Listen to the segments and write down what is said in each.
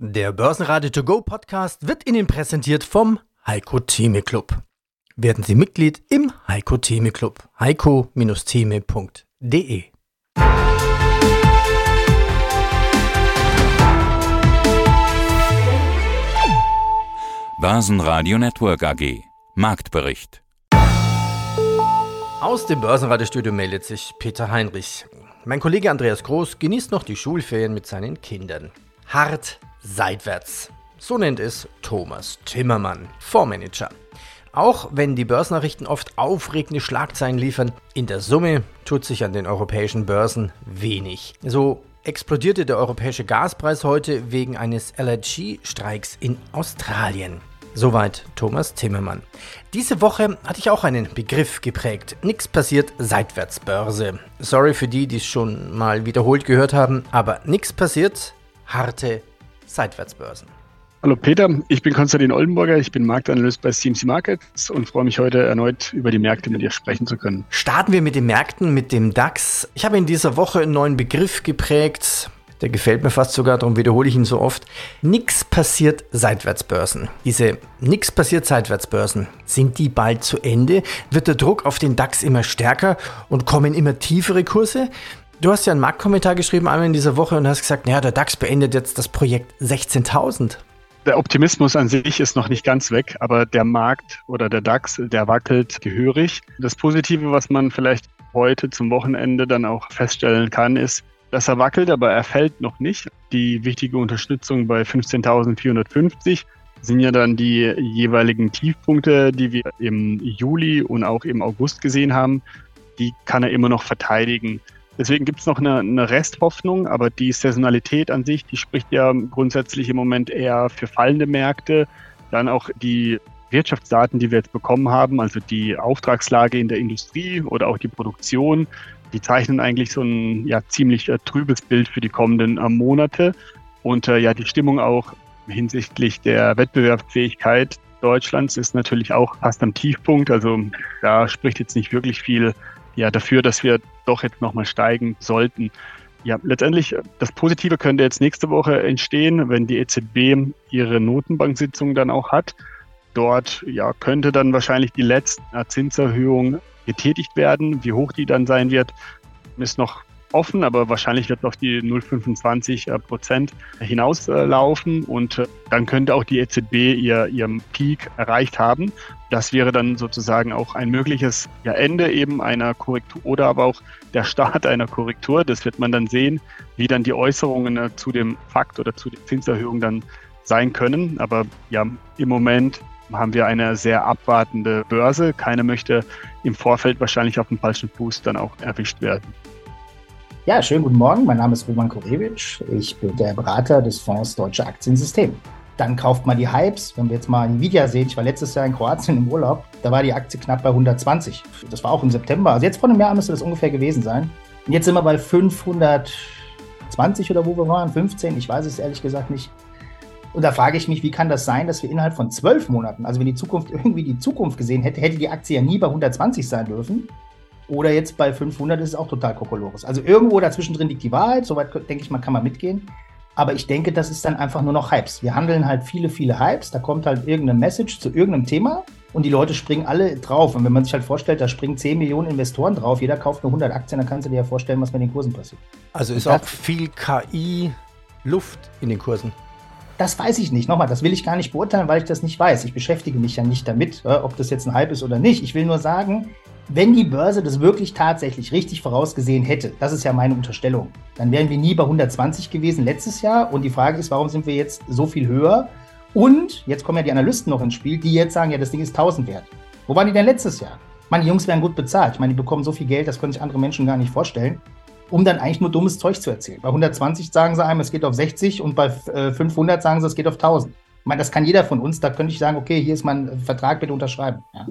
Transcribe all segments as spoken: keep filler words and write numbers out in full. Der Börsenradio To Go Podcast wird Ihnen präsentiert vom Heiko Thieme Club. Werden Sie Mitglied im Heiko Thieme Club. heiko dash thieme punkt de Börsenradio Network A G Marktbericht. Aus dem Börsenradiostudio meldet sich Peter Heinrich. Mein Kollege Andreas Groß genießt noch die Schulferien mit seinen Kindern. Hart seitwärts. So nennt es Thomas Timmermann, Fondsmanager. Auch wenn die Börsennachrichten oft aufregende Schlagzeilen liefern, in der Summe tut sich an den europäischen Börsen wenig. So explodierte der europäische Gaspreis heute wegen eines L N G-Streiks in Australien. Soweit Thomas Timmermann. Diese Woche hatte ich auch einen Begriff geprägt. Nix passiert seitwärts Börse. Sorry für die, die es schon mal wiederholt gehört haben, aber nix passiert harte Seitwärtsbörsen. Hallo Peter, ich bin Konstantin Oldenburger, ich bin Marktanalyst bei C M C Markets und freue mich heute erneut über die Märkte mit dir sprechen zu können. Starten wir mit den Märkten, mit dem DAX. Ich habe in dieser Woche einen neuen Begriff geprägt, der gefällt mir fast sogar, darum wiederhole ich ihn so oft. Nix passiert Seitwärtsbörsen. Diese Nix passiert Seitwärtsbörsen, sind die bald zu Ende? Wird der Druck auf den DAX immer stärker und kommen immer tiefere Kurse? Du hast ja einen Marktkommentar geschrieben einmal in dieser Woche und hast gesagt, naja, der DAX beendet jetzt das Projekt sechzehntausend. Der Optimismus an sich ist noch nicht ganz weg, aber der Markt oder der DAX, der wackelt gehörig. Das Positive, was man vielleicht heute zum Wochenende dann auch feststellen kann, ist, dass er wackelt, aber er fällt noch nicht. Die wichtige Unterstützung bei fünfzehntausendvierhundertfünfzig sind ja dann die jeweiligen Tiefpunkte, die wir im Juli und auch im August gesehen haben. Die kann er immer noch verteidigen. Deswegen gibt es noch eine, eine Resthoffnung, aber die Saisonalität an sich, die spricht ja grundsätzlich im Moment eher für fallende Märkte. Dann auch die Wirtschaftsdaten, die wir jetzt bekommen haben, also die Auftragslage in der Industrie oder auch die Produktion, die zeichnen eigentlich so ein ja, ziemlich äh, trübes Bild für die kommenden äh, Monate. Und äh, ja, die Stimmung auch hinsichtlich der Wettbewerbsfähigkeit Deutschlands ist natürlich auch fast am Tiefpunkt. Also da spricht jetzt nicht wirklich viel ja, dafür, dass wir doch jetzt nochmal steigen sollten. Ja, letztendlich, das Positive könnte jetzt nächste Woche entstehen, wenn die E Z B ihre Notenbank-Sitzung dann auch hat. Dort ja, könnte dann wahrscheinlich die letzte Zinserhöhung getätigt werden. Wie hoch die dann sein wird, ist noch offen, aber wahrscheinlich wird es auf die null Komma fünfundzwanzig Prozent hinauslaufen und dann könnte auch die E Z B ihr, ihren Peak erreicht haben. Das wäre dann sozusagen auch ein mögliches Ende eben einer Korrektur oder aber auch der Start einer Korrektur. Das wird man dann sehen, wie dann die Äußerungen zu dem Fakt oder zu den Zinserhöhungen dann sein können. Aber ja, im Moment haben wir eine sehr abwartende Börse. Keiner möchte im Vorfeld wahrscheinlich auf dem falschen Fuß dann auch erwischt werden. Ja, schönen guten Morgen. Mein Name ist Roman Korević. Ich bin der Berater des Fonds Deutsche Aktiensystem. Dann kauft man die Hypes. Wenn wir jetzt mal Nvidia sehen, ich war letztes Jahr in Kroatien im Urlaub, da war die Aktie knapp bei hundertzwanzig. Das war auch im September. Also jetzt vor einem Jahr müsste das ungefähr gewesen sein. Und jetzt sind wir bei fünfhundertzwanzig oder wo wir waren, fünfzehn, ich weiß es ehrlich gesagt nicht. Und da frage ich mich, wie kann das sein, dass wir innerhalb von zwölf Monaten, also wenn die Zukunft irgendwie die Zukunft gesehen hätte, hätte die Aktie ja nie bei hundertzwanzig sein dürfen. Oder jetzt bei fünfhundert ist es auch total kokolores. Also irgendwo dazwischen drin liegt die Wahrheit. Soweit, denke ich mal, kann man mitgehen. Aber ich denke, das ist dann einfach nur noch Hypes. Wir handeln halt viele, viele Hypes. Da kommt halt irgendeine Message zu irgendeinem Thema und die Leute springen alle drauf. Und wenn man sich halt vorstellt, da springen zehn Millionen Investoren drauf. Jeder kauft nur hundert Aktien, dann kannst du dir ja vorstellen, was mit den Kursen passiert. Also ist auch viel K I-Luft in den Kursen. Das weiß ich nicht. Nochmal, das will ich gar nicht beurteilen, weil ich das nicht weiß. Ich beschäftige mich ja nicht damit, ob das jetzt ein Hype ist oder nicht. Ich will nur sagen, wenn die Börse das wirklich tatsächlich richtig vorausgesehen hätte, das ist ja meine Unterstellung, dann wären wir nie bei hundertzwanzig gewesen letztes Jahr. Und die Frage ist, warum sind wir jetzt so viel höher? Und jetzt kommen ja die Analysten noch ins Spiel, die jetzt sagen, ja, das Ding ist tausend wert. Wo waren die denn letztes Jahr? Ich meine, die Jungs werden gut bezahlt. Ich meine, die bekommen so viel Geld, das können sich andere Menschen gar nicht vorstellen, um dann eigentlich nur dummes Zeug zu erzählen. Bei hundertzwanzig sagen sie einem, es geht auf sechzig und bei fünfhundert sagen sie, es geht auf tausend. Ich meine, das kann jeder von uns, da könnte ich sagen, okay, hier ist mein Vertrag, bitte unterschreiben. Ja.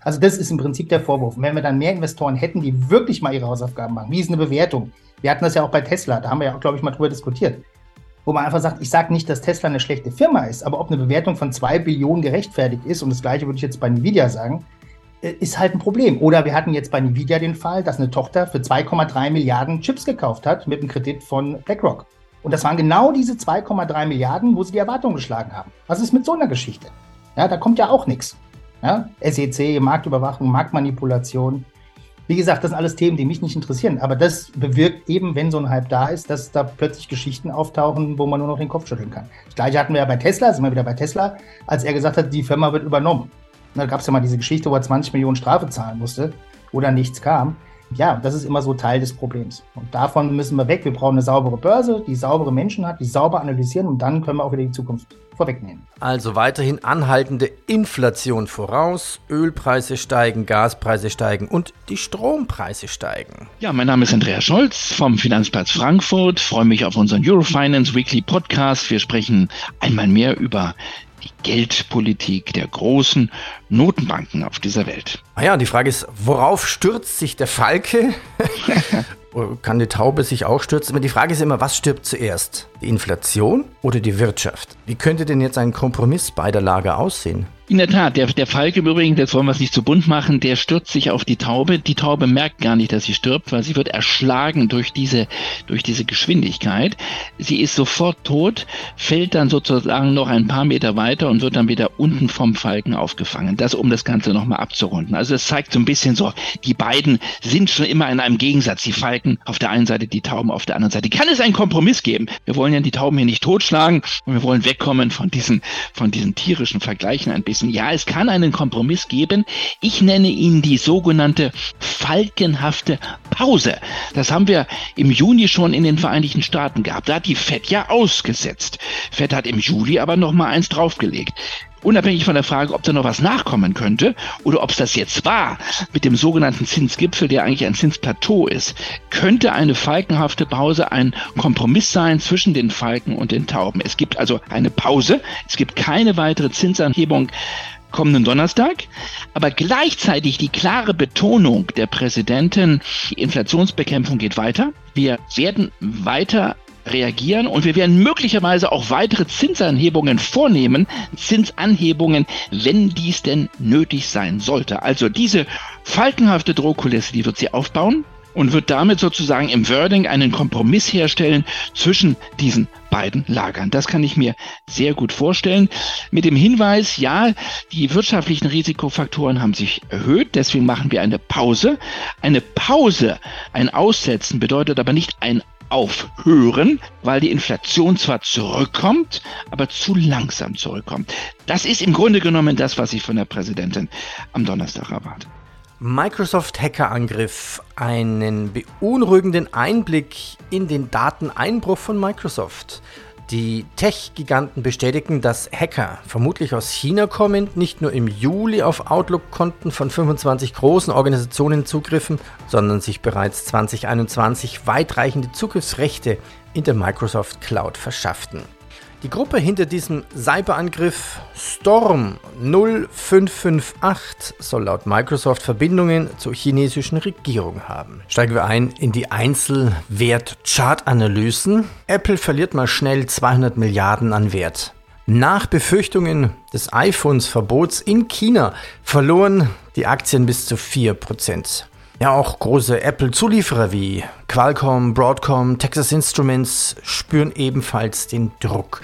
Also das ist im Prinzip der Vorwurf. Und wenn wir dann mehr Investoren hätten, die wirklich mal ihre Hausaufgaben machen, wie ist eine Bewertung? Wir hatten das ja auch bei Tesla, da haben wir ja auch, glaube ich, mal drüber diskutiert, wo man einfach sagt, ich sage nicht, dass Tesla eine schlechte Firma ist, aber ob eine Bewertung von zwei Billionen gerechtfertigt ist, und das Gleiche würde ich jetzt bei Nvidia sagen, ist halt ein Problem. Oder wir hatten jetzt bei Nvidia den Fall, dass eine Tochter für zwei Komma drei Milliarden Chips gekauft hat mit einem Kredit von BlackRock. Und das waren genau diese zwei Komma drei Milliarden, wo sie die Erwartungen geschlagen haben. Was ist mit so einer Geschichte? Ja, da kommt ja auch nichts. Ja, S E C, Marktüberwachung, Marktmanipulation. Wie gesagt, das sind alles Themen, die mich nicht interessieren. Aber das bewirkt eben, wenn so ein Hype da ist, dass da plötzlich Geschichten auftauchen, wo man nur noch den Kopf schütteln kann. Das Gleiche hatten wir ja bei Tesla, sind wir wieder bei Tesla, als er gesagt hat, die Firma wird übernommen. Da gab es ja mal diese Geschichte, wo er zwanzig Millionen Strafe zahlen musste, wo dann nichts kam. Ja, das ist immer so Teil des Problems. Und davon müssen wir weg. Wir brauchen eine saubere Börse, die saubere Menschen hat, die sauber analysieren. Und dann können wir auch wieder die Zukunft vorwegnehmen. Also weiterhin anhaltende Inflation voraus. Ölpreise steigen, Gaspreise steigen und die Strompreise steigen. Ja, mein Name ist Andreas Scholz vom Finanzplatz Frankfurt. Freue mich auf unseren Eurofinance Weekly Podcast. Wir sprechen einmal mehr über die Geldpolitik der großen Notenbanken auf dieser Welt. Ah ja, die Frage ist, worauf stürzt sich der Falke? Kann die Taube sich auch stürzen? Aber die Frage ist immer, was stirbt zuerst? Die Inflation oder die Wirtschaft? Wie könnte denn jetzt ein Kompromiss beider Lager aussehen? In der Tat, der, der Falke im Übrigen, jetzt wollen wir es nicht zu bunt machen, der stürzt sich auf die Taube. Die Taube merkt gar nicht, dass sie stirbt, weil sie wird erschlagen durch diese, durch diese Geschwindigkeit. Sie ist sofort tot, fällt dann sozusagen noch ein paar Meter weiter und wird dann wieder unten vom Falken aufgefangen. Das, um das Ganze nochmal abzurunden. Also das zeigt so ein bisschen so, die beiden sind schon immer in einem Gegensatz. Die Falken auf der einen Seite, die Tauben auf der anderen Seite. Kann es einen Kompromiss geben? Wir wollen ja die Tauben hier nicht totschlagen und wir wollen wegkommen von diesen, von diesen tierischen Vergleichen ein bisschen. Ja, es kann einen Kompromiss geben. Ich nenne ihn die sogenannte falkenhafte Pause. Das haben wir im Juni schon in den Vereinigten Staaten gehabt. Da hat die Fed ja ausgesetzt. Fed hat im Juli aber nochmal eins draufgelegt. Unabhängig von der Frage, ob da noch was nachkommen könnte oder ob es das jetzt war mit dem sogenannten Zinsgipfel, der eigentlich ein Zinsplateau ist, könnte eine falkenhafte Pause ein Kompromiss sein zwischen den Falken und den Tauben. Es gibt also eine Pause, es gibt keine weitere Zinsanhebung kommenden Donnerstag, aber gleichzeitig die klare Betonung der Präsidentin, die Inflationsbekämpfung geht weiter, wir werden weiter reagieren und wir werden möglicherweise auch weitere Zinsanhebungen vornehmen, Zinsanhebungen, wenn dies denn nötig sein sollte. Also diese falkenhafte Drohkulisse, die wird sie aufbauen und wird damit sozusagen im Wording einen Kompromiss herstellen zwischen diesen beiden Lagern. Das kann ich mir sehr gut vorstellen. Mit dem Hinweis, ja, die wirtschaftlichen Risikofaktoren haben sich erhöht, deswegen machen wir eine Pause. Eine Pause, ein Aussetzen bedeutet aber nicht ein aufhören, weil die Inflation zwar zurückkommt, aber zu langsam zurückkommt. Das ist im Grunde genommen das, was ich von der Präsidentin am Donnerstag erwarte. Microsoft-Hackerangriff, einen beunruhigenden Einblick in den Dateneinbruch von Microsoft. Die Tech-Giganten bestätigen, dass Hacker, vermutlich aus China kommend, nicht nur im Juli auf Outlook-Konten von fünfundzwanzig großen Organisationen zugriffen, sondern sich bereits zwanzig einundzwanzig weitreichende Zugriffsrechte in der Microsoft Cloud verschafften. Die Gruppe hinter diesem Cyberangriff Storm null fünf fünf acht soll laut Microsoft Verbindungen zur chinesischen Regierung haben. Steigen wir ein in die Einzelwert-Chart-Analysen. Apple verliert mal schnell zweihundert Milliarden an Wert. Nach Befürchtungen des iPhones-Verbots in China verloren die Aktien bis zu vier Prozent. Ja, auch große Apple-Zulieferer wie Qualcomm, Broadcom, Texas Instruments spüren ebenfalls den Druck.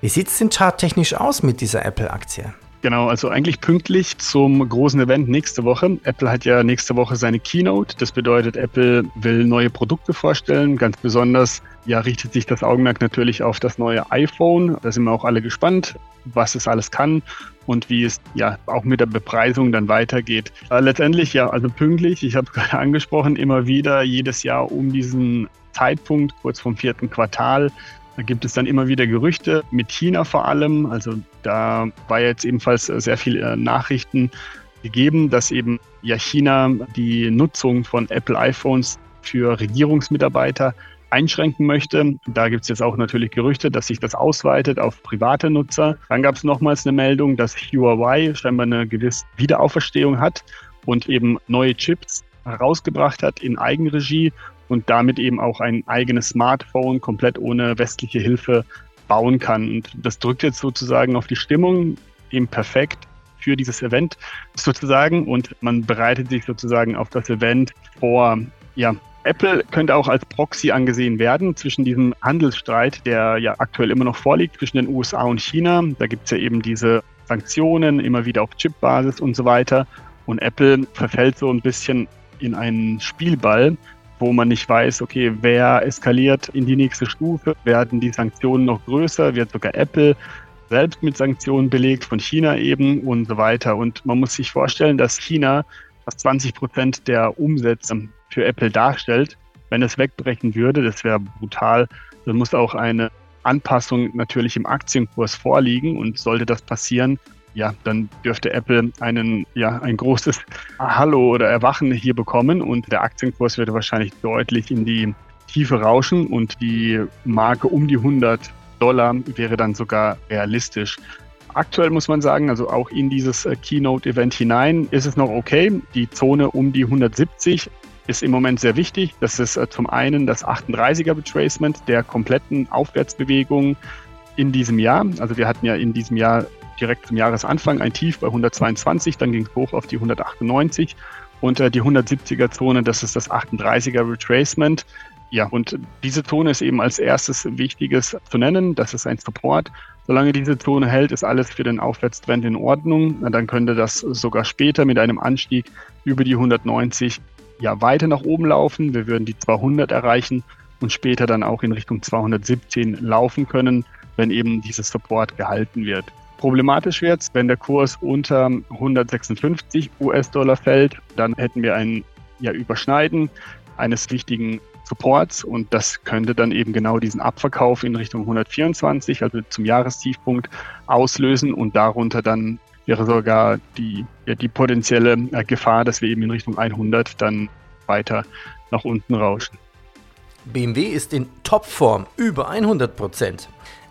Wie sieht es denn charttechnisch aus mit dieser Apple-Aktie? Genau, also eigentlich pünktlich zum großen Event nächste Woche. Apple hat ja nächste Woche seine Keynote. Das bedeutet, Apple will neue Produkte vorstellen. Ganz besonders ja, richtet sich das Augenmerk natürlich auf das neue iPhone. Da sind wir auch alle gespannt, was es alles kann und wie es ja auch mit der Bepreisung dann weitergeht. Aber letztendlich ja, also pünktlich, ich habe gerade angesprochen, immer wieder jedes Jahr um diesen Zeitpunkt, kurz vorm vierten Quartal, da gibt es dann immer wieder Gerüchte, mit China vor allem. Also da war jetzt ebenfalls sehr viele Nachrichten gegeben, dass eben ja China die Nutzung von Apple-iPhones für Regierungsmitarbeiter einschränken möchte. Da gibt es jetzt auch natürlich Gerüchte, dass sich das ausweitet auf private Nutzer. Dann gab es nochmals eine Meldung, dass Huawei scheinbar eine gewisse Wiederauferstehung hat und eben neue Chips herausgebracht hat in Eigenregie und damit eben auch ein eigenes Smartphone komplett ohne westliche Hilfe bauen kann. Und das drückt jetzt sozusagen auf die Stimmung eben perfekt für dieses Event sozusagen und man bereitet sich sozusagen auf das Event vor. Ja, Apple könnte auch als Proxy angesehen werden zwischen diesem Handelsstreit, der ja aktuell immer noch vorliegt zwischen den U S A und China. Da gibt es ja eben diese Sanktionen, immer wieder auf Chip-Basis und so weiter. Und Apple verfällt so ein bisschen in einen Spielball, wo man nicht weiß, okay, wer eskaliert in die nächste Stufe? Werden die Sanktionen noch größer? Wird sogar Apple selbst mit Sanktionen belegt, von China eben und so weiter. Und man muss sich vorstellen, dass China fast zwanzig Prozent der Umsätze für Apple darstellt. Wenn es wegbrechen würde, das wäre brutal, dann muss auch eine Anpassung natürlich im Aktienkurs vorliegen. Und sollte das passieren, ja, dann dürfte Apple einen, ja, ein großes Hallo oder Erwachen hier bekommen und der Aktienkurs würde wahrscheinlich deutlich in die Tiefe rauschen und die Marke um die hundert Dollar wäre dann sogar realistisch. Aktuell muss man sagen, also auch in dieses Keynote-Event hinein ist es noch okay. Die Zone um die hundertsiebzig ist im Moment sehr wichtig. Das ist zum einen das achtunddreißiger-Retracement der kompletten Aufwärtsbewegung in diesem Jahr. Also wir hatten ja in diesem Jahr direkt zum Jahresanfang ein Tief bei hundertzweiundzwanzig, dann ging es hoch auf die hundertachtundneunzig und äh, die hundertsiebziger-Zone, das ist das achtunddreißiger-Retracement. Ja, und diese Zone ist eben als erstes Wichtiges zu nennen, das ist ein Support. Solange diese Zone hält, ist alles für den Aufwärtstrend in Ordnung. Und dann könnte das sogar später mit einem Anstieg über die hundertneunzig ja weiter nach oben laufen. Wir würden die zweihundert erreichen und später dann auch in Richtung zweihundertsiebzehn laufen können, wenn eben dieses Support gehalten wird. Problematisch wird es, wenn der Kurs unter hundertsechsundfünfzig US-Dollar fällt, dann hätten wir ein ja, Überschneiden eines wichtigen Supports und das könnte dann eben genau diesen Abverkauf in Richtung hundertvierundzwanzig, also zum Jahrestiefpunkt, auslösen und darunter dann wäre sogar die, ja, die potenzielle Gefahr, dass wir eben in Richtung hundert dann weiter nach unten rauschen. B M W ist in Topform, über hundert Prozent.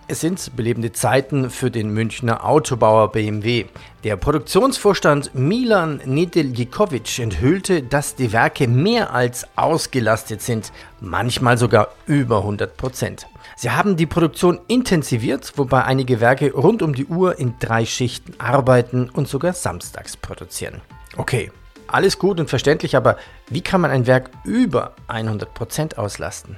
Es sind belebende Zeiten für den Münchner Autobauer B M W. Der Produktionsvorstand Milan Nedeljkovic enthüllte, dass die Werke mehr als ausgelastet sind, manchmal sogar über hundert Prozent. Sie haben die Produktion intensiviert, wobei einige Werke rund um die Uhr in drei Schichten arbeiten und sogar samstags produzieren. Okay, alles gut und verständlich, aber wie kann man ein Werk über hundert Prozent auslasten?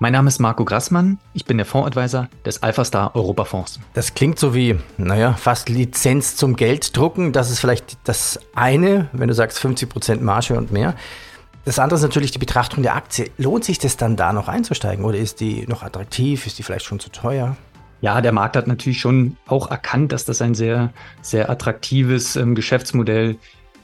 Mein Name ist Marco Grassmann, ich bin der Fondsadvisor des Alphastar Europafonds. Das klingt so wie, naja, fast Lizenz zum Gelddrucken. Das ist vielleicht das eine, wenn du sagst fünfzig Prozent Marge und mehr. Das andere ist natürlich die Betrachtung der Aktie. Lohnt sich das dann da noch einzusteigen oder ist die noch attraktiv? Ist die vielleicht schon zu teuer? Ja, der Markt hat natürlich schon auch erkannt, dass das ein sehr, sehr attraktives ähm, Geschäftsmodell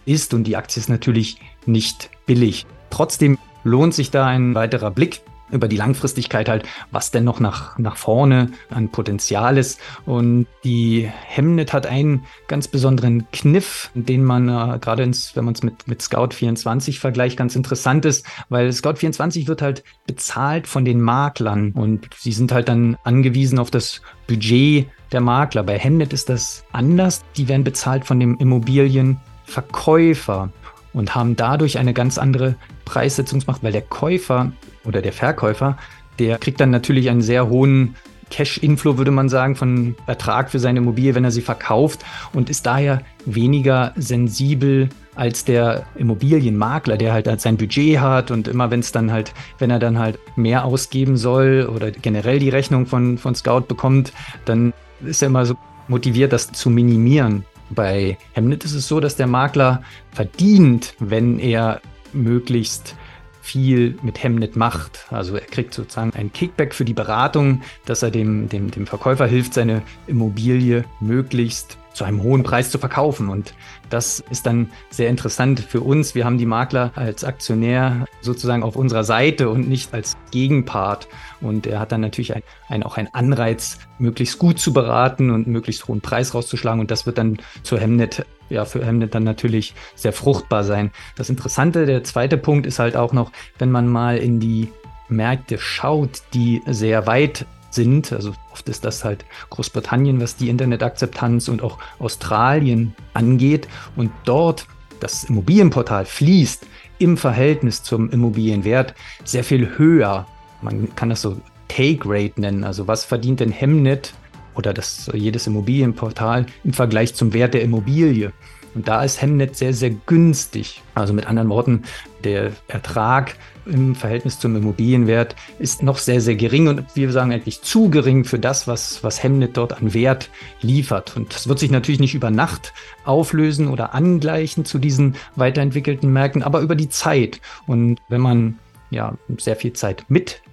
ist und die Aktie ist natürlich nicht billig. Trotzdem lohnt sich da ein weiterer Blick über die Langfristigkeit halt, was denn noch nach, nach vorne an Potenzial ist. Und die Hemnet hat einen ganz besonderen Kniff, den man äh, gerade, ins, wenn man es mit, mit Scout vierundzwanzig vergleicht, ganz interessant ist, weil Scout vierundzwanzig wird halt bezahlt von den Maklern und sie sind halt dann angewiesen auf das Budget der Makler. Bei Hemnet ist das anders. Die werden bezahlt von dem Immobilienverkäufer und haben dadurch eine ganz andere Preissetzungsmacht, weil der Käufer oder der Verkäufer, der kriegt dann natürlich einen sehr hohen Cash-Inflow, würde man sagen, von Ertrag für seine Immobilie, wenn er sie verkauft und ist daher weniger sensibel als der Immobilienmakler, der halt, halt sein Budget hat und immer wenn es dann halt, wenn er dann halt mehr ausgeben soll oder generell die Rechnung von, von Scout bekommt, dann ist er immer so motiviert, das zu minimieren. Bei Hemnet ist es so, dass der Makler verdient, wenn er möglichst viel mit Hemnet macht. Also er kriegt sozusagen einen Kickback für die Beratung, dass er dem, dem, dem Verkäufer hilft, seine Immobilie möglichst zu einem hohen Preis zu verkaufen. Und das ist dann sehr interessant für uns. Wir haben die Makler als Aktionär sozusagen auf unserer Seite und nicht als Gegenpart. Und er hat dann natürlich ein, ein, auch einen Anreiz, möglichst gut zu beraten und möglichst hohen Preis rauszuschlagen. Und das wird dann zu Hemnet, ja, für Hemnet dann natürlich sehr fruchtbar sein. Das Interessante, der zweite Punkt ist halt auch noch, wenn man mal in die Märkte schaut, die sehr weit sind, also oft ist das halt Großbritannien, was die Internetakzeptanz und auch Australien angeht, und dort das Immobilienportal fließt im Verhältnis zum Immobilienwert sehr viel höher. Man kann das so Take Rate nennen, also was verdient denn Hemnet oder das, jedes Immobilienportal im Vergleich zum Wert der Immobilie? Und da ist Hemnet sehr, sehr günstig. Also mit anderen Worten, der Ertrag im Verhältnis zum Immobilienwert ist noch sehr, sehr gering und wir sagen eigentlich zu gering für das, was, was Hemnet dort an Wert liefert. Und das wird sich natürlich nicht über Nacht auflösen oder angleichen zu diesen weiterentwickelten Märkten, aber über die Zeit. Und wenn man ja sehr viel Zeit mitbringt,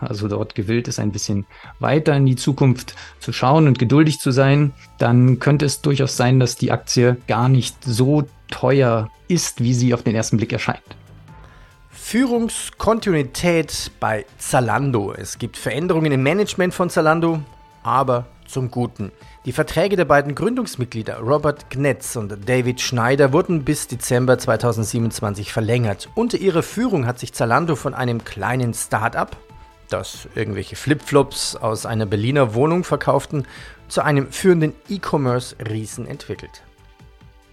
also dort gewillt ist, ein bisschen weiter in die Zukunft zu schauen und geduldig zu sein, dann könnte es durchaus sein, dass die Aktie gar nicht so teuer ist, wie sie auf den ersten Blick erscheint. Führungskontinuität bei Zalando. Es gibt Veränderungen im Management von Zalando, aber zum Guten. Die Verträge der beiden Gründungsmitglieder Robert Gnetz und David Schneider wurden bis Dezember zweitausendsiebenundzwanzig verlängert. Unter ihrer Führung hat sich Zalando von einem kleinen Start-up, das irgendwelche Flipflops aus einer Berliner Wohnung verkauften, zu einem führenden E-Commerce-Riesen entwickelt.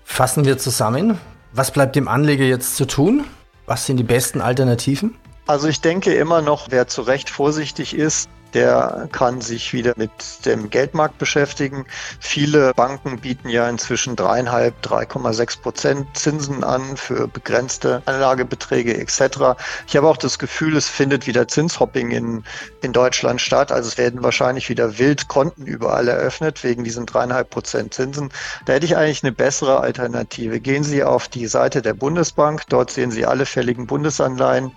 Fassen wir zusammen. Was bleibt dem Anleger jetzt zu tun? Was sind die besten Alternativen? Also ich denke immer noch, wer zu Recht vorsichtig ist, der kann sich wieder mit dem Geldmarkt beschäftigen. Viele Banken bieten ja inzwischen dreieinhalb, drei Komma sechs Prozent Zinsen an für begrenzte Anlagebeträge et cetera. Ich habe auch das Gefühl, es findet wieder Zinshopping in, in Deutschland statt. Also es werden wahrscheinlich wieder wild Konten überall eröffnet wegen diesen dreieinhalb Prozent Zinsen. Da hätte ich eigentlich eine bessere Alternative. Gehen Sie auf die Seite der Bundesbank. Dort sehen Sie alle fälligen Bundesanleihen.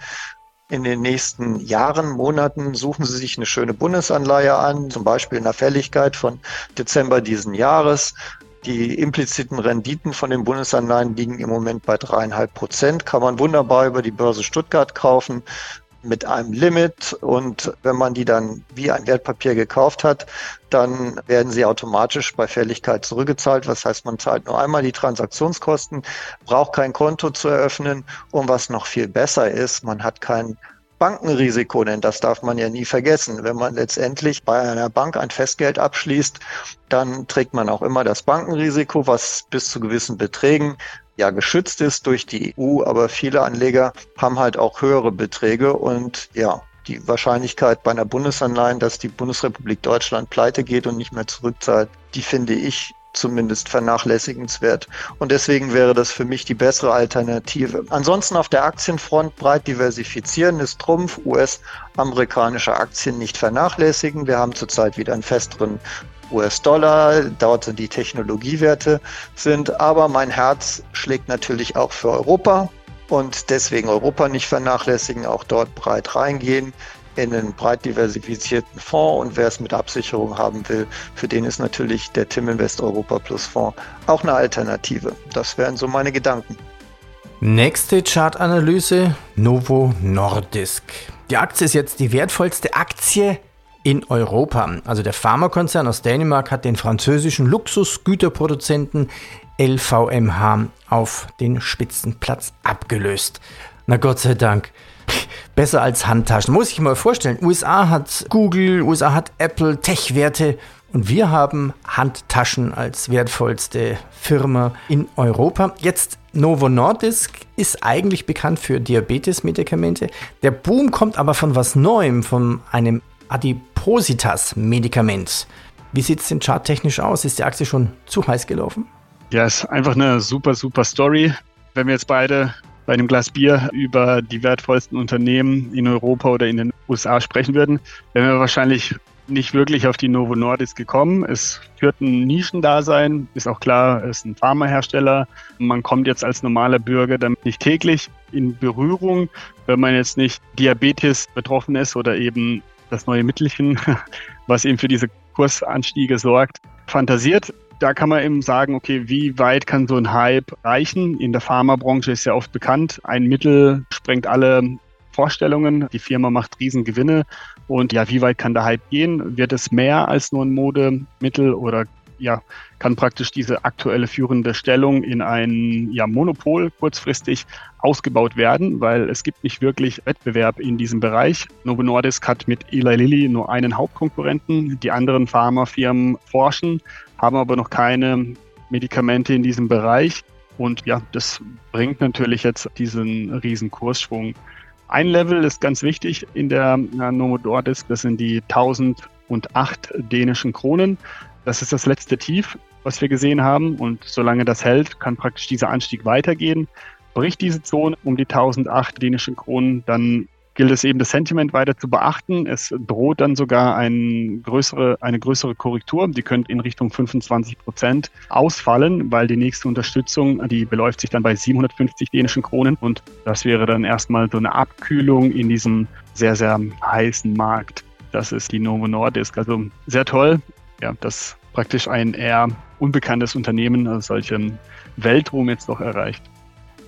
In den nächsten Jahren, Monaten suchen Sie sich eine schöne Bundesanleihe an, zum Beispiel in der Fälligkeit von Dezember diesen Jahres. Die impliziten Renditen von den Bundesanleihen liegen im Moment bei dreieinhalb Prozent. Kann man wunderbar über die Börse Stuttgart kaufen mit einem Limit. Und wenn man die dann wie ein Wertpapier gekauft hat, dann werden sie automatisch bei Fälligkeit zurückgezahlt. Was heißt, man zahlt nur einmal die Transaktionskosten, braucht kein Konto zu eröffnen. Und was noch viel besser ist, man hat kein Bankenrisiko, denn das darf man ja nie vergessen. Wenn man letztendlich bei einer Bank ein Festgeld abschließt, dann trägt man auch immer das Bankenrisiko, was bis zu gewissen Beträgen ja geschützt ist durch die E U, aber viele Anleger haben halt auch höhere Beträge und ja, die Wahrscheinlichkeit bei einer Bundesanleihe, dass die Bundesrepublik Deutschland pleite geht und nicht mehr zurückzahlt, die finde ich zumindest vernachlässigenswert. Und deswegen wäre das für mich die bessere Alternative. Ansonsten auf der Aktienfront breit diversifizieren ist Trumpf, U S-amerikanische Aktien nicht vernachlässigen. Wir haben zurzeit wieder einen festeren U S-Dollar, dort sind die Technologiewerte sind, aber mein Herz schlägt natürlich auch für Europa und deswegen Europa nicht vernachlässigen, auch dort breit reingehen in einen breit diversifizierten Fonds und wer es mit Absicherung haben will, für den ist natürlich der Tim Invest Europa Plus Fonds auch eine Alternative. Das wären so meine Gedanken. Nächste Chartanalyse, Novo Nordisk. Die Aktie ist jetzt die wertvollste Aktie in Europa. Also der Pharmakonzern aus Dänemark hat den französischen Luxusgüterproduzenten L V M H auf den Spitzenplatz abgelöst. Na Gott sei Dank. Besser als Handtaschen. Muss ich mal vorstellen. U S A hat Google, U S A hat Apple, Tech-Werte und wir haben Handtaschen als wertvollste Firma in Europa. Jetzt Novo Nordisk ist eigentlich bekannt für Diabetes-Medikamente. Der Boom kommt aber von was Neuem, von einem Adipositas-Medikament. Wie sieht es denn charttechnisch aus? Ist die Aktie schon zu heiß gelaufen? Ja, ist einfach eine super, super Story. Wenn wir jetzt beide bei einem Glas Bier über die wertvollsten Unternehmen in Europa oder in den U S A sprechen würden, wären wir wahrscheinlich nicht wirklich auf die Novo Nordisk gekommen. Es führt ein Nischendasein, ist auch klar, es ist ein Pharmahersteller. Man kommt jetzt als normaler Bürger damit nicht täglich in Berührung, wenn man jetzt nicht Diabetes betroffen ist oder eben das neue Mittelchen, was eben für diese Kursanstiege sorgt, fantasiert. Da kann man eben sagen, okay, wie weit kann so ein Hype reichen? In der Pharmabranche ist ja oft bekannt, ein Mittel sprengt alle Vorstellungen. Die Firma macht Riesengewinne. Und ja, wie weit kann der Hype gehen? Wird es mehr als nur ein Modemittel oder ja, kann praktisch diese aktuelle führende Stellung in ein ja, Monopol kurzfristig ausgebaut werden, weil es gibt nicht wirklich Wettbewerb in diesem Bereich. Novo Nordisk hat mit Eli Lilly nur einen Hauptkonkurrenten. Die anderen Pharmafirmen forschen, haben aber noch keine Medikamente in diesem Bereich. Und ja, das bringt natürlich jetzt diesen riesen Kursschwung. Ein Level ist ganz wichtig in der Novo Nordisk, das sind die tausendacht dänischen Kronen. Das ist das letzte Tief, was wir gesehen haben, und solange das hält, kann praktisch dieser Anstieg weitergehen. Bricht diese Zone um die tausendacht dänischen Kronen, dann gilt es eben, das Sentiment weiter zu beachten. Es droht dann sogar ein größere, eine größere Korrektur. Die könnte in Richtung fünfundzwanzig Prozent ausfallen, weil die nächste Unterstützung, die beläuft sich dann bei siebenhundertfünfzig dänischen Kronen. Und das wäre dann erstmal so eine Abkühlung in diesem sehr, sehr heißen Markt. Das ist die Novo Nordisk. Also sehr toll, ja, dass praktisch ein eher unbekanntes Unternehmen also solchen Weltruhm jetzt noch erreicht.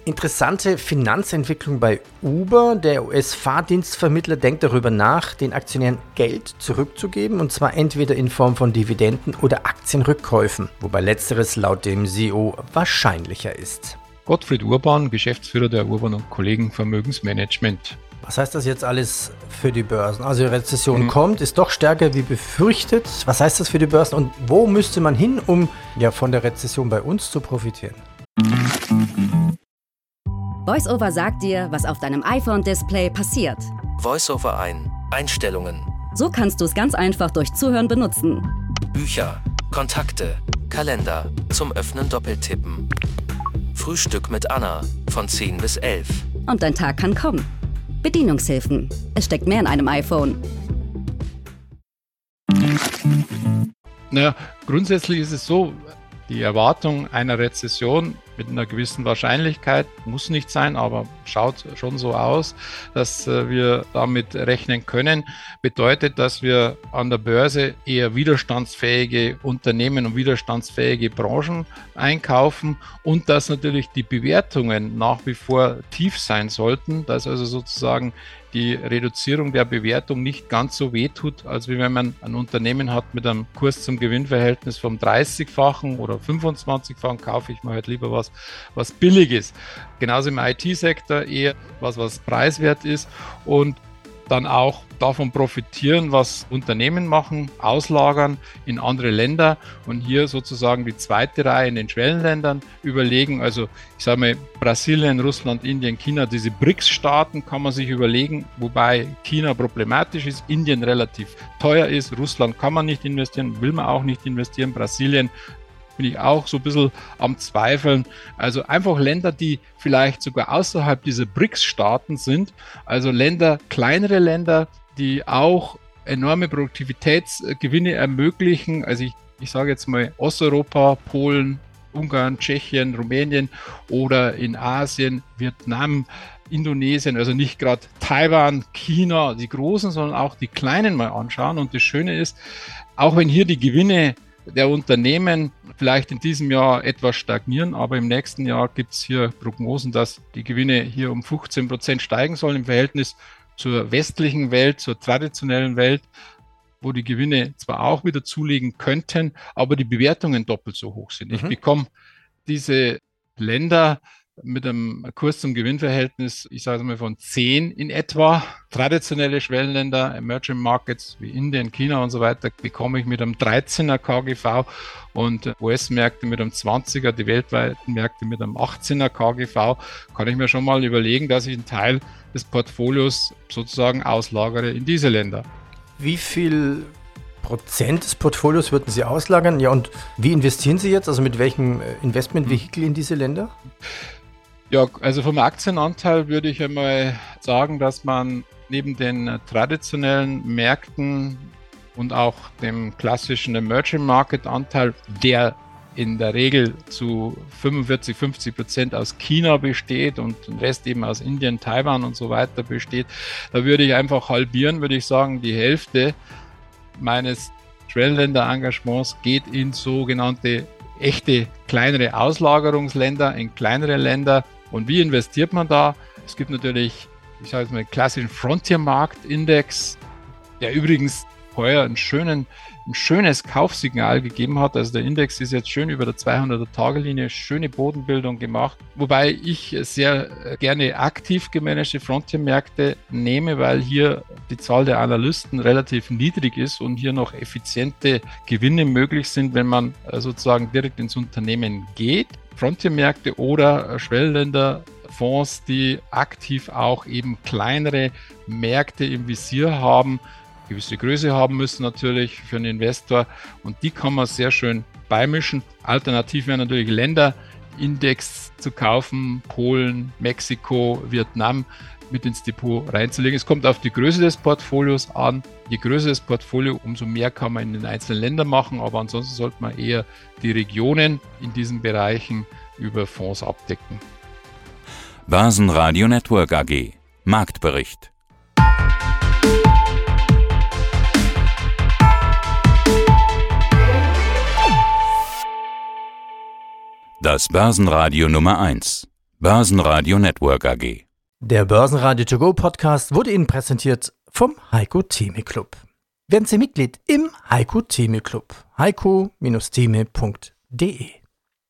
Interessante Finanzentwicklung bei Uber. Der U S-Fahrdienstvermittler denkt darüber nach, den Aktionären Geld zurückzugeben, und zwar entweder in Form von Dividenden oder Aktienrückkäufen, wobei letzteres laut dem C E O wahrscheinlicher ist. Gottfried Urban, Geschäftsführer der Urban und Kollegen Vermögensmanagement. Was heißt das jetzt alles für die Börsen? Also die Rezession mhm. kommt, ist doch stärker wie befürchtet. Was heißt das für die Börsen und wo müsste man hin, um ja von der Rezession bei uns zu profitieren? VoiceOver sagt dir, was auf deinem iPhone-Display passiert. VoiceOver ein. Einstellungen. So kannst du es ganz einfach durch Zuhören benutzen. Bücher, Kontakte, Kalender, zum Öffnen doppeltippen. Frühstück mit Anna, von zehn bis elf. Und dein Tag kann kommen. Bedienungshilfen. Es steckt mehr in einem iPhone. Naja, grundsätzlich ist es so, die Erwartung einer Rezession mit einer gewissen Wahrscheinlichkeit muss nicht sein, aber schaut schon so aus, dass wir damit rechnen können. Bedeutet, dass wir an der Börse eher widerstandsfähige Unternehmen und widerstandsfähige Branchen einkaufen und dass natürlich die Bewertungen nach wie vor tief sein sollten, dass also sozusagen die Reduzierung der Bewertung nicht ganz so wehtut, als wie wenn man ein Unternehmen hat mit einem Kurs-zum-Gewinn-Verhältnis vom dreißigfachen oder fünfundzwanzigfachen, kaufe ich mir halt lieber was, was billig ist. Genauso im I T-Sektor eher was, was preiswert ist, und dann auch davon profitieren, was Unternehmen machen, auslagern in andere Länder und hier sozusagen die zweite Reihe in den Schwellenländern überlegen. Also ich sage mal Brasilien, Russland, Indien, China, diese BRICS-Staaten kann man sich überlegen, wobei China problematisch ist, Indien relativ teuer ist, Russland kann man nicht investieren, will man auch nicht investieren, Brasilien bin ich auch so ein bisschen am Zweifeln. Also einfach Länder, die vielleicht sogar außerhalb dieser BRICS-Staaten sind, also Länder, kleinere Länder, die auch enorme Produktivitätsgewinne ermöglichen. Also ich, ich sage jetzt mal Osteuropa, Polen, Ungarn, Tschechien, Rumänien oder in Asien, Vietnam, Indonesien, also nicht gerade Taiwan, China, die großen, sondern auch die kleinen mal anschauen. Und das Schöne ist, auch wenn hier die Gewinne der Unternehmen vielleicht in diesem Jahr etwas stagnieren, aber im nächsten Jahr gibt es hier Prognosen, dass die Gewinne hier um fünfzehn Prozent steigen sollen im Verhältnis zur westlichen Welt, zur traditionellen Welt, wo die Gewinne zwar auch wieder zulegen könnten, aber die Bewertungen doppelt so hoch sind. Mhm. Ich bekomme diese Länder mit einem Kurs-zum-Gewinn-Verhältnis, ich sage es mal von zehn in etwa, traditionelle Schwellenländer, Emerging Markets wie Indien, China und so weiter, bekomme ich mit einem dreizehner K G V und U S-Märkte mit einem zwanziger, die weltweiten Märkte mit einem achtzehner K G V, kann ich mir schon mal überlegen, dass ich einen Teil des Portfolios sozusagen auslagere in diese Länder. Wie viel Prozent des Portfolios würden Sie auslagern? Ja, und wie investieren Sie jetzt? Also mit welchem Investmentvehikel in diese Länder? Ja, also vom Aktienanteil würde ich einmal sagen, dass man neben den traditionellen Märkten und auch dem klassischen Emerging Market Anteil, der in der Regel zu fünfundvierzig, fünfzig Prozent aus China besteht und den Rest eben aus Indien, Taiwan und so weiter besteht, da würde ich einfach halbieren, würde ich sagen, die Hälfte meines Schwellenländer-Engagements geht in sogenannte echte kleinere Auslagerungsländer, in kleinere Länder. Und wie investiert man da? Es gibt natürlich, ich sage jetzt mal, einen klassischen Frontier-Markt-Index, der übrigens heuer einen schönen, ein schönes Kaufsignal gegeben hat. Also der Index ist jetzt schön über der zweihunderter-Tage-Linie, schöne Bodenbildung gemacht. Wobei ich sehr gerne aktiv gemanagte Frontier-Märkte nehme, weil hier die Zahl der Analysten relativ niedrig ist und hier noch effiziente Gewinne möglich sind, wenn man sozusagen direkt ins Unternehmen geht. Frontier-Märkte oder Schwellenländer, Fonds, die aktiv auch eben kleinere Märkte im Visier haben, gewisse Größe haben müssen natürlich für einen Investor, und die kann man sehr schön beimischen. Alternativ wäre natürlich Länderindex zu kaufen, Polen, Mexiko, Vietnam mit ins Depot reinzulegen. Es kommt auf die Größe des Portfolios an. Je größer das Portfolio, umso mehr kann man in den einzelnen Ländern machen, aber ansonsten sollte man eher die Regionen in diesen Bereichen über Fonds abdecken. Börsenradio Network A G Marktbericht. Das Börsenradio Nummer eins. Börsenradio Network A G. Der Börsenradio To Go Podcast wurde Ihnen präsentiert vom Heiko Thieme Club. Werden Sie Mitglied im Heiko Thieme Club. heiko Thieme punkt de